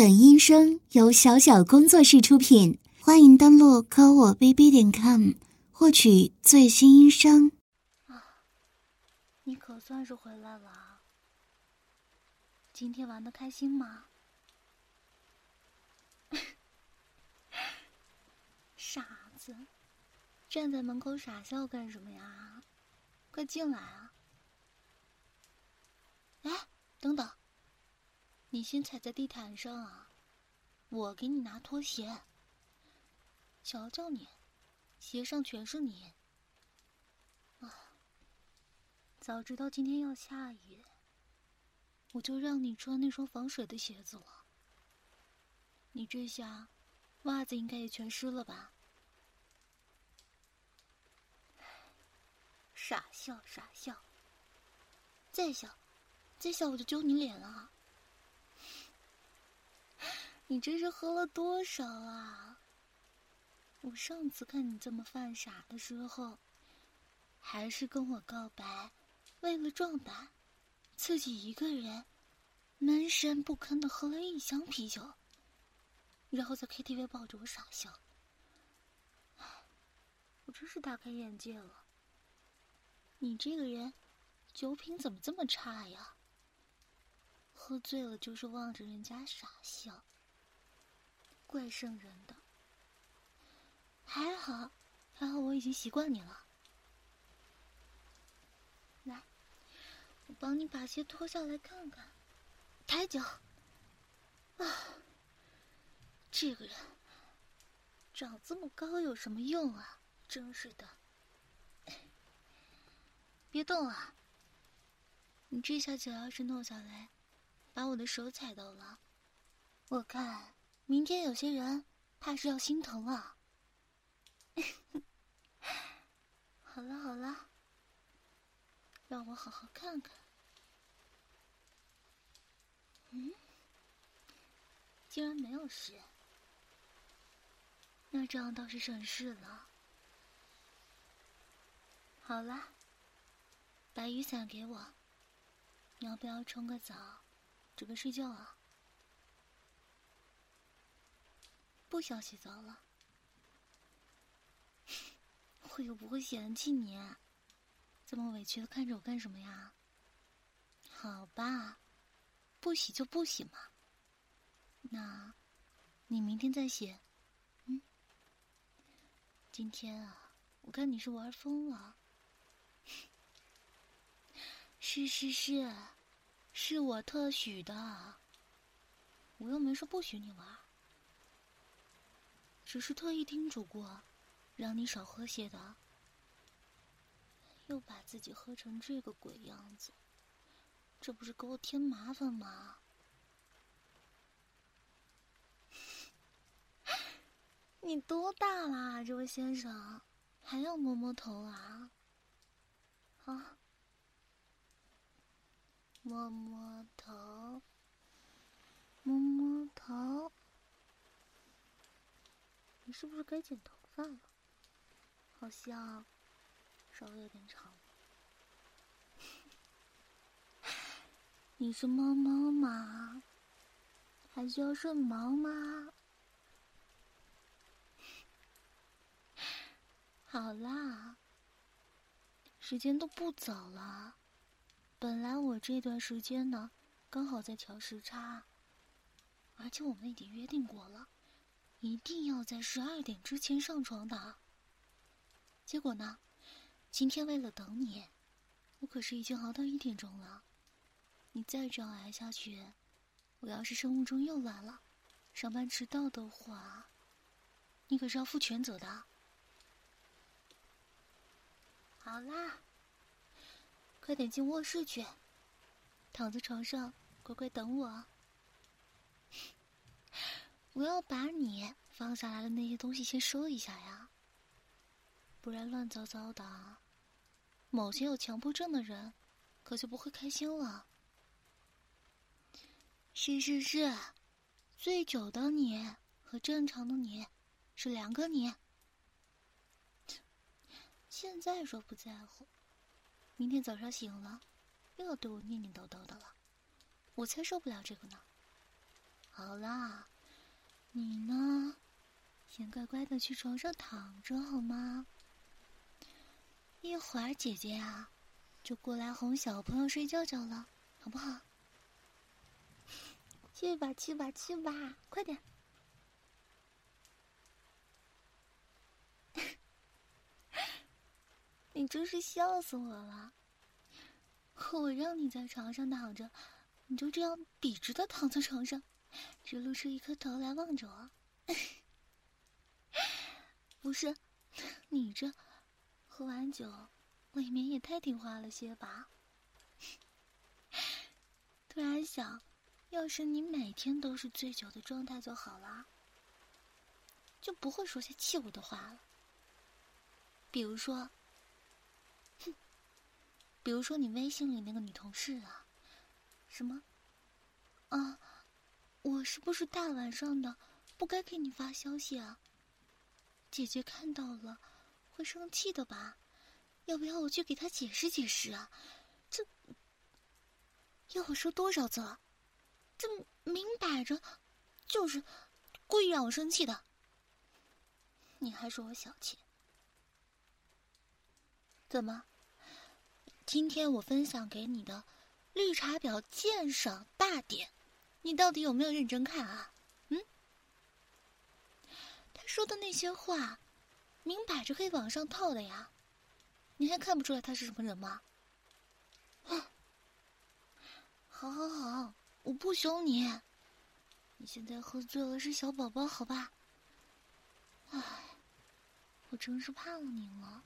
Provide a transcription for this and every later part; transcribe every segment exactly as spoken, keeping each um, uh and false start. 本音声由小小工作室出品，欢迎登录科我 B B 点 com 获取最新音声。啊，你可算是回来了，今天玩得开心吗？傻子，站在门口傻笑干什么呀？快进来啊！哎，等等，你先踩在地毯上啊，我给你拿拖鞋。瞧瞧你，鞋上全是泥。啊，早知道今天要下雨，我就让你穿那双防水的鞋子了。你这下，袜子应该也全湿了吧？傻笑傻笑，再笑，再笑我就揪你脸了。你这是喝了多少啊？我上次看你这么犯傻的时候，还是跟我告白，为了壮胆，自己一个人闷声不吭的喝了一箱啤酒，然后在 K T V 抱着我傻笑。我真是大开眼界了，你这个人酒品怎么这么差呀？喝醉了就是望着人家傻笑，怪圣人的。还好还好我已经习惯你了。来，我帮你把鞋脱下来看看。抬脚啊，这个人长这么高有什么用啊，真是的。别动啊，你这下脚要是弄下来把我的手踩到了，我看明天有些人怕是要心疼了。好了好了，让我好好看看。嗯，竟然没有事，那这样倒是省事了。好了，把雨伞给我，你要不要冲个澡，准备睡觉啊？不想洗澡了？我又不会嫌弃你，这么委屈的看着我干什么呀？好吧，不洗就不洗嘛。那，你明天再洗。嗯。今天啊，我看你是玩疯了。是是是，是我特许的，我又没说不许你玩。只是特意叮嘱过，让你少喝些的，又把自己喝成这个鬼样子，这不是给我添麻烦吗？你多大啦，这位先生，还要摸摸头啊？啊，摸摸头，摸摸头。你是不是该剪头发了？好像稍微有点长。你是猫猫吗？还需要顺毛吗？好啦，时间都不早了，本来我这段时间呢，刚好在调时差，而且我们已经约定过了，一定要在十二点之前上床的。结果呢，今天为了等你，我可是已经熬到一点钟了。你再这样挨下去，我要是生物钟又来了，上班迟到的话，你可是要负全责的。好啦，快点进卧室去，躺在床上乖乖等我。我要把你放下来的那些东西先收一下呀，不然乱糟糟的，某些有强迫症的人可就不会开心了。是是是，醉酒的你和正常的你是两个你。现在说不在乎，明天早上醒了又要对我念念叨叨的了，我才受不了这个呢。好啦，你呢，先乖乖的去床上躺着好吗？一会儿姐姐啊，就过来哄小朋友睡觉觉了，好不好？去吧去吧去吧，快点！你真是笑死我了！我让你在床上躺着，你就这样笔直的躺在床上，只露出一颗头来望着我。不是，你这喝完酒，未免也太听话了些吧？突然想，要是你每天都是醉酒的状态就好了，就不会说些气我的话了。比如说，哼，比如说你微信里那个女同事啊，什么啊，我是不是大晚上的不该给你发消息啊？姐姐看到了会生气的吧？要不要我去给她解释解释啊？这要我说多少次了？这明摆着就是故意让我生气的，你还说我小气？怎么，今天我分享给你的绿茶婊鉴赏大典，你到底有没有认真看啊？嗯，他说的那些话明摆着可以往上套的呀，你还看不出来他是什么人吗？好好好，我不凶你，你现在喝醉了是小宝宝，好吧？唉，我真是怕了你了。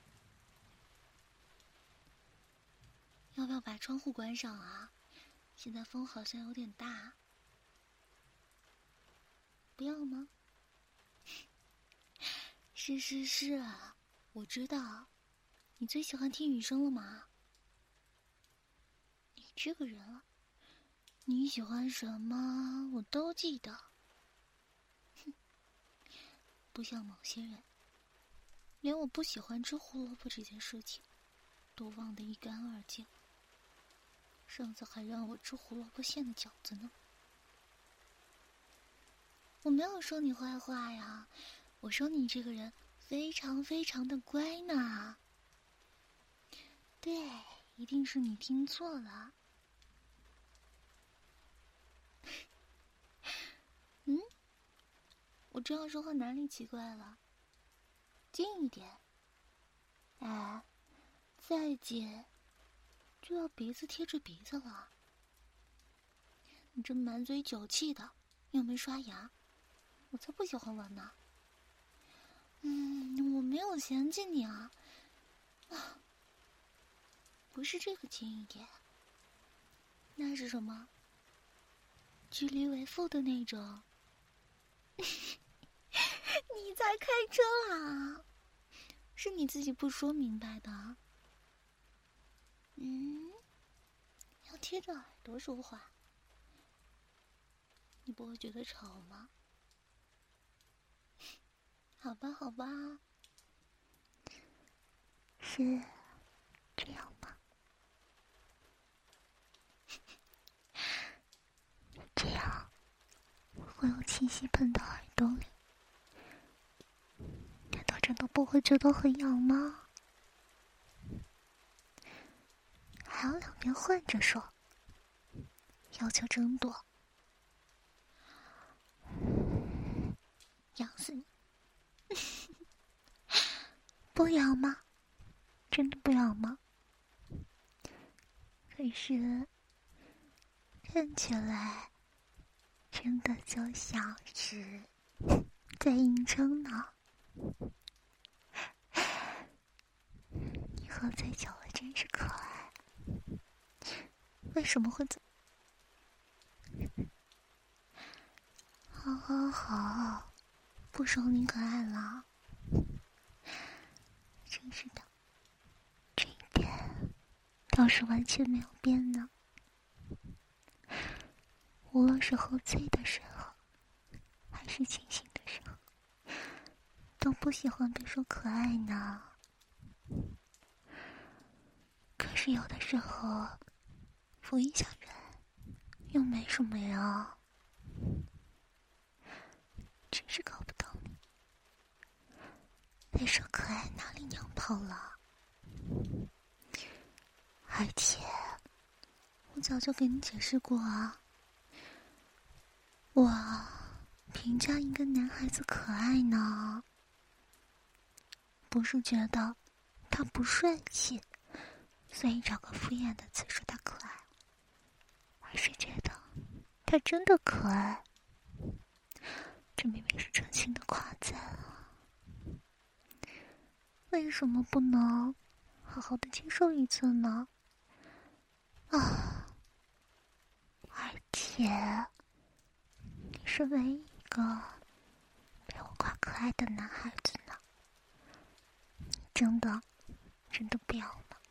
要不要把窗户关上啊？现在风好像有点大。不要吗？是是是，我知道，你最喜欢听雨声了吗？你这个人啊，你喜欢什么我都记得，哼，不像某些人，连我不喜欢吃胡萝卜这件事情都忘得一干二净。上次还让我吃胡萝卜馅的饺子呢。我没有说你坏话呀，我说你这个人非常非常的乖呢。对，一定是你听错了。嗯，我这样说话哪里奇怪了？近一点，哎，再近就要鼻子贴着鼻子了。你这满嘴酒气的，又没刷牙，我才不喜欢玩呢。嗯，我没有嫌弃你啊，啊，不是这个近一点，那是什么？距离为负的那种。你在开车啊？是你自己不说明白的啊。嗯，要贴着耳朵说话，你不会觉得吵吗？好吧好吧，是这样吧。这样会有气息喷到耳朵里，难道真的不会觉得很痒吗？还有两边换着说，要求真多，痒死你！不痒吗？真的不痒吗？可是看起来真的就像是在硬撑呢。你喝醉酒了真是可爱。为什么会走？好好好，不说你可爱了，真是的，这一点倒是完全没有变呢。无论是喝醉的时候，还是清醒的时候，都不喜欢被说可爱呢。可是有的时候扶一下人又没什么呀，那首可爱哪里娘炮了？而且我早就给你解释过啊，我评价一个男孩子可爱呢，不是觉得他不帅气，所以找个敷衍的词说他可爱，而是觉得他真的可爱。这明明是真心的夸赞啊，为什么不能好好的接受一次呢？啊，而且你是唯一一个被我夸可爱的男孩子呢，真的真的不要了，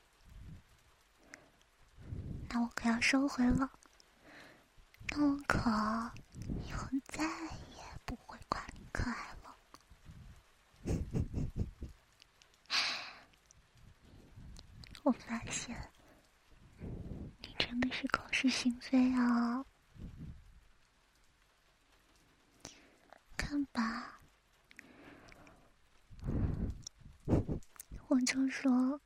那我可要收回了，那我可以后再也不会夸你可爱了。我发现你真的是口是心非啊！看吧，我就说，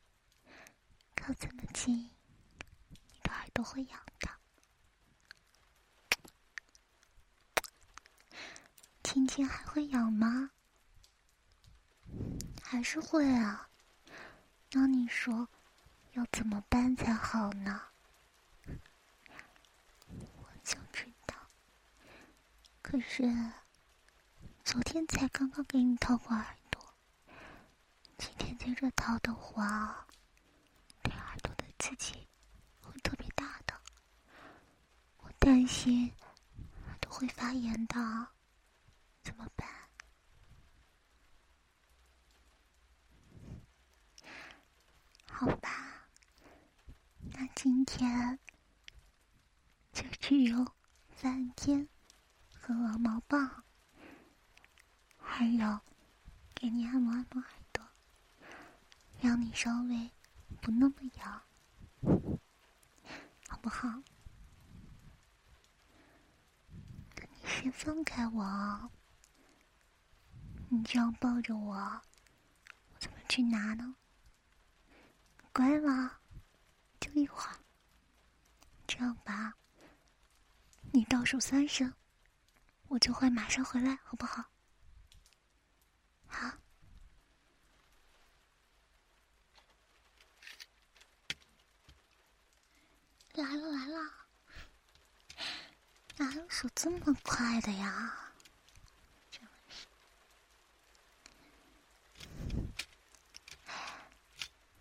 靠这么近，你的耳朵会痒的。亲亲还会痒吗？还是会啊。那你说要怎么办才好呢？我就知道，可是昨天才刚刚给你掏过耳朵，今天接着掏的话，对耳朵的刺激会特别大的，我担心耳朵会发炎的，怎么办？好吧，那今天就只有饭店和鹅毛棒，还有给你按摩按摩耳朵，让你稍微不那么痒，好不好？那你先放开我，你这样抱着我，我怎么去拿呢？乖吗？就一会儿，这样吧，你倒数三声，我就会马上回来，好不好？好。来了来了，哪有手这么快的呀？真是。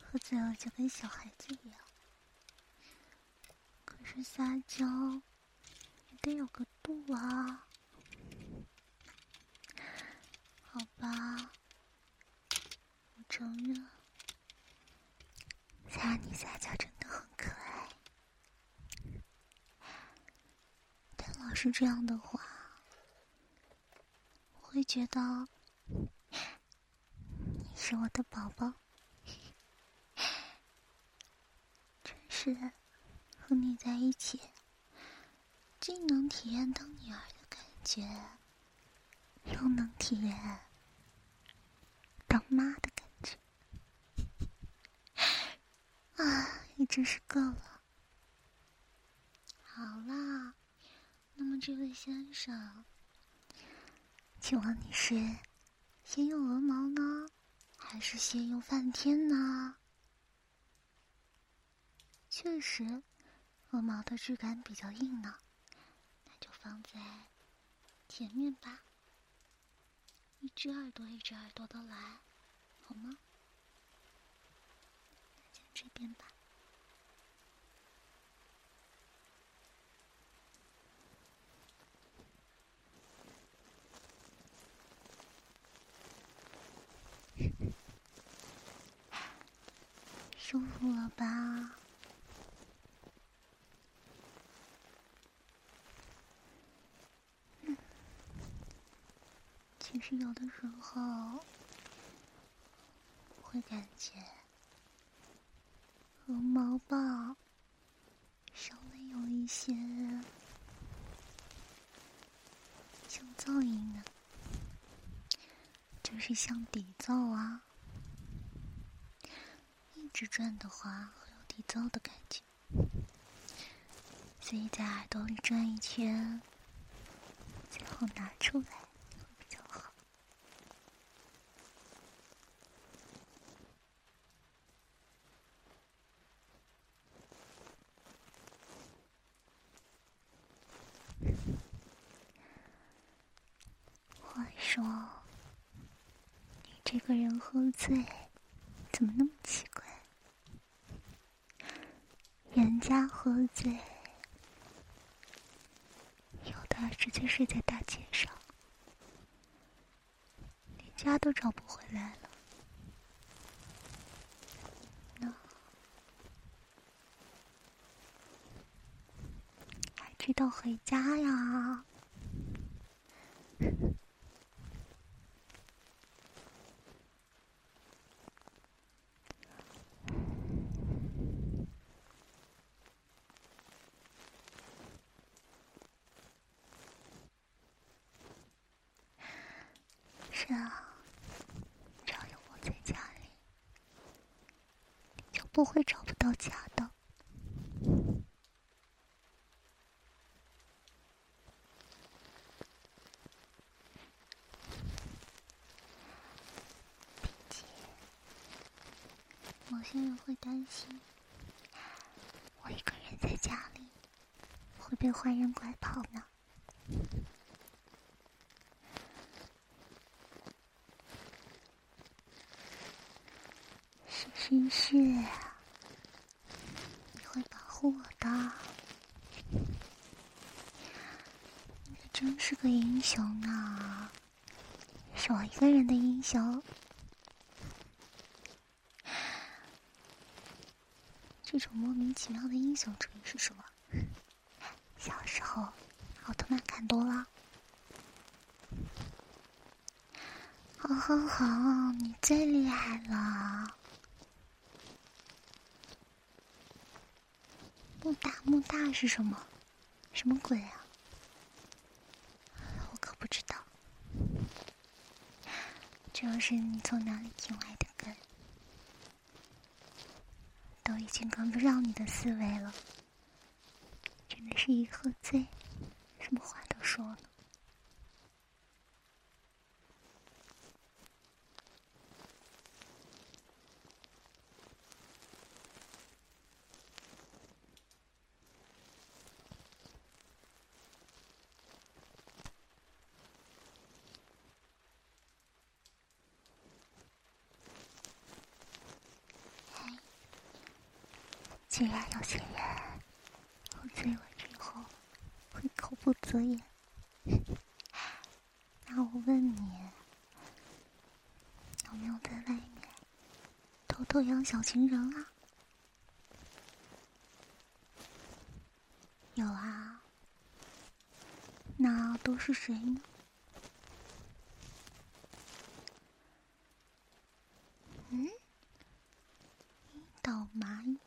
喝醉了就跟小孩子一样。是撒娇也得有个度啊，好吧，我承认，撒你撒娇真的很可爱。但老是这样的话，我会觉得你是我的宝宝，真是。和你在一起，既能体验当女儿的感觉，又能体验当妈的感觉，啊，也真是够了。好啦，那么这位先生，请问你是先用鹅毛呢，还是先用梵天呢？确实鹅毛的质感比较硬呢，那就放在前面吧，一只耳朵一只耳朵的来，好吗？那就这边吧。舒服了吧？其实有的时候我会感觉鹅毛棒稍微有一些像噪音呢，就是像底噪啊，直转的话，会有底噪的感觉，所以在耳朵里转一圈，最后拿出来会比较好。话说，你这个人喝醉，怎么那么奇怪？人家喝醉，有的直接睡在大街上，连家都找不回来了。那还知道回家呀？是啊，只要有我在家里，你就不会找不到家的。并且，某些人会担心，我一个人在家里会被坏人拐跑呢。真是，你会保护我的，你可真是个英雄呢，是我一个人的英雄。这种莫名其妙的英雄主义是什么？小时候奥特曼看多了。好好好，你最厉害了。木大木大是什么？什么鬼啊？我可不知道。这又是你从哪里听来的梗？都已经跟不上你的思维了。真的是一喝醉，什么话都说了。既然有些人喝醉了之后会口不择言，那我问你，有没有在外面偷偷养小情人啊？有啊，那都是谁呢？嗯，一道蚂蚁。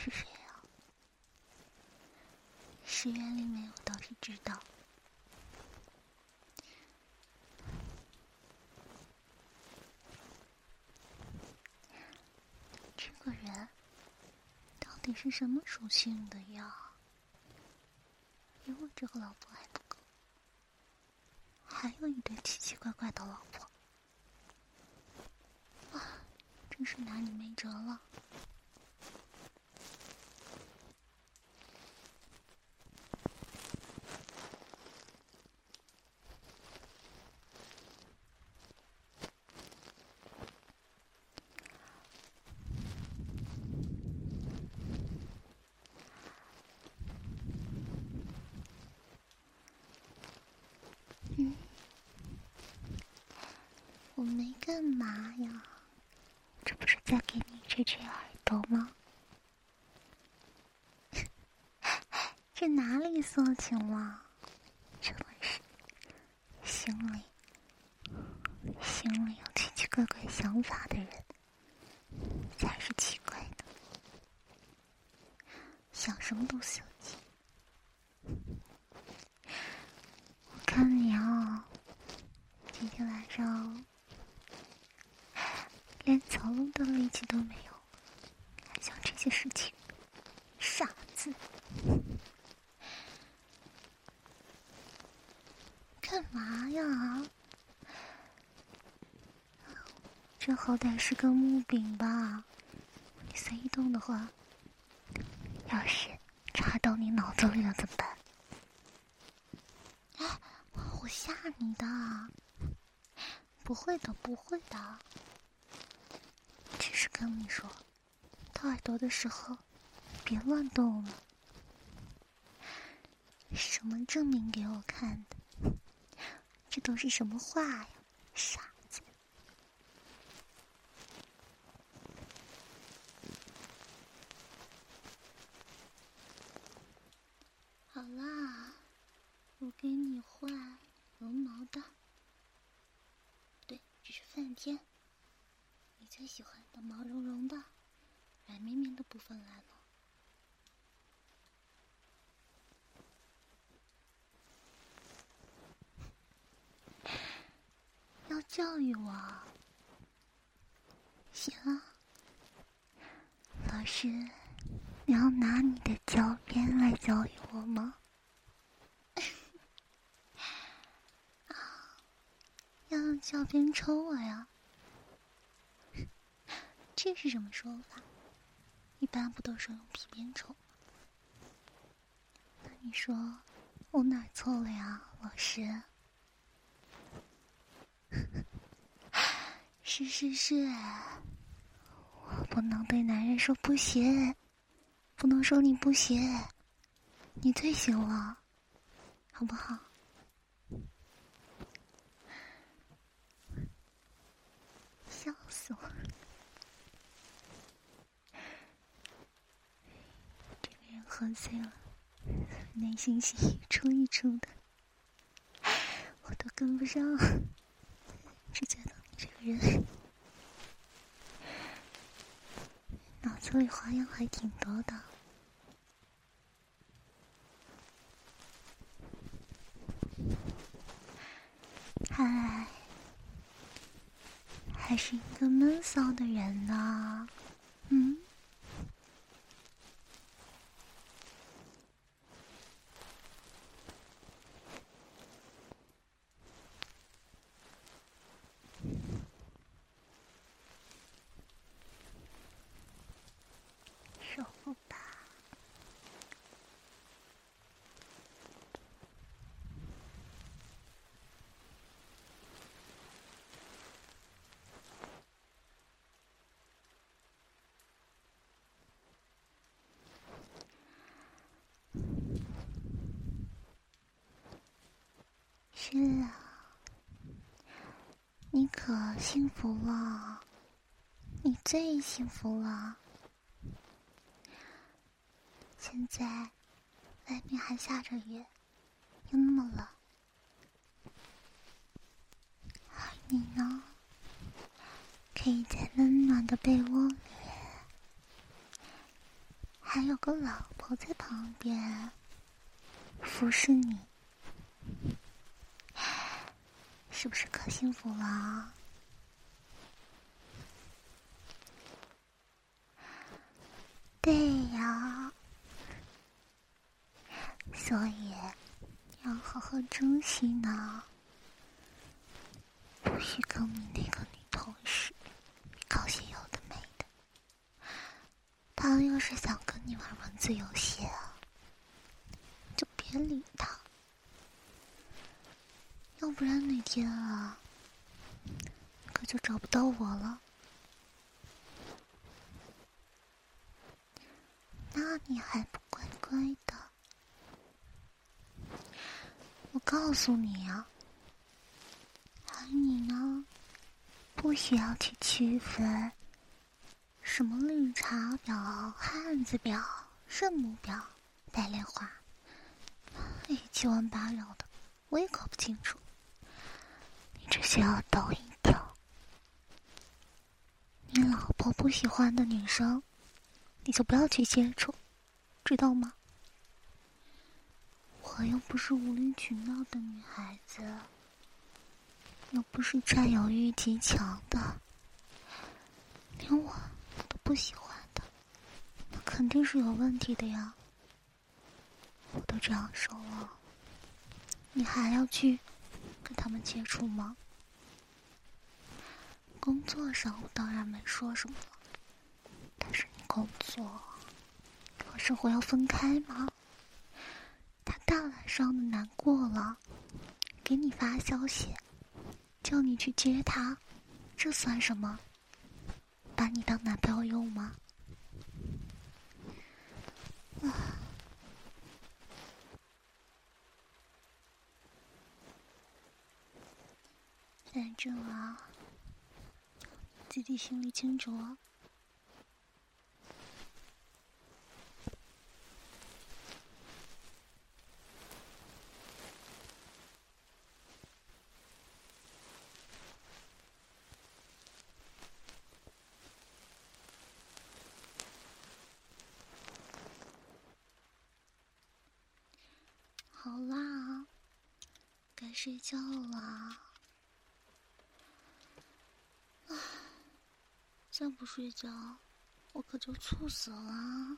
是谁啊？实验里面我倒是知道，这个人到底是什么属性的呀？比我这个老婆还不够，还有一堆奇奇怪怪的老婆，啊，真是拿你没辙了。嗯，我没干嘛呀，这不是在给你吹吹耳朵吗？这哪里色情了？真的是，心里心里有奇奇怪怪想法的人，才是奇怪的。想什么都色情。看你啊，今天晚上连走路的力气都没有，还想这些事情，傻子！干嘛呀？这好歹是个木柄吧？你随意动的话，要是插到你脑子里了怎么办？哎，我吓你的！不会的，不会的。只是跟你说，掏耳朵的时候别乱动了。什么证明给我看的？这都是什么话呀，傻子！好啦，我给你换绒毛的。对，只是半天。你最喜欢的毛茸茸的、软绵绵的部分来了。要教育我？行啊，老师，你要拿你的教鞭来教育我吗？啊，要用教鞭抽我呀？这是什么说法？一般不都说用皮鞭抽吗？那你说我哪错了呀，老师？是是是，我不能对男人说不行，不能说你不行，你最行了，好不好？笑死我了！这个人喝醉了，内心戏一出一出的，我都跟不上，只觉得。这个人脑子里花样还挺多的。嗨，还是一个闷骚的人呢。嗯，是啊，你可幸福了，你最幸福了。现在外面还下着雨，又那么冷，而你呢，可以在温暖的被窝里，还有个老婆在旁边服侍你。是不是可幸福了？对呀，所以要好好珍惜呢，不许跟你那个女同事搞些有的没的，她要是想跟你玩文字游戏啊，就别理她。要不然哪天啊，可就找不到我了。那你还不乖乖的？我告诉你啊，而你呢，不需要去区分什么绿茶婊、汉子婊、圣母婊、白莲花，哎，七弯八绕的，我也搞不清楚。只需要抖一条，你老婆不喜欢的女生，你就不要去接触，知道吗？我又不是无理取闹的女孩子，又不是占有欲极强的，连我都不喜欢的，那肯定是有问题的呀。我都这样说了，你还要去跟他们接触吗？工作上我当然没说什么了，但是你工作和生活要分开吗？他大晚上的难过了，给你发消息叫你去接他，这算什么？把你当男朋友用吗？啊，反正啊，自己心里清楚啊。好啦，该睡觉啦。唉，再不睡觉，我可就猝死了。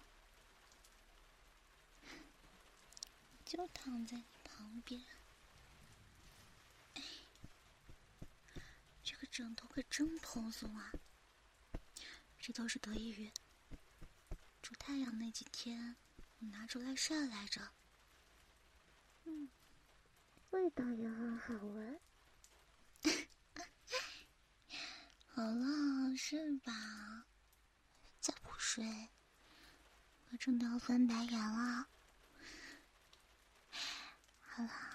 就躺在你旁边，哎，这个枕头可真蓬松啊！这都是得益于出太阳那几天，我拿出来晒来着。嗯，味道也很好闻。好了，是吧？再不睡，我真的要翻白眼了。好了。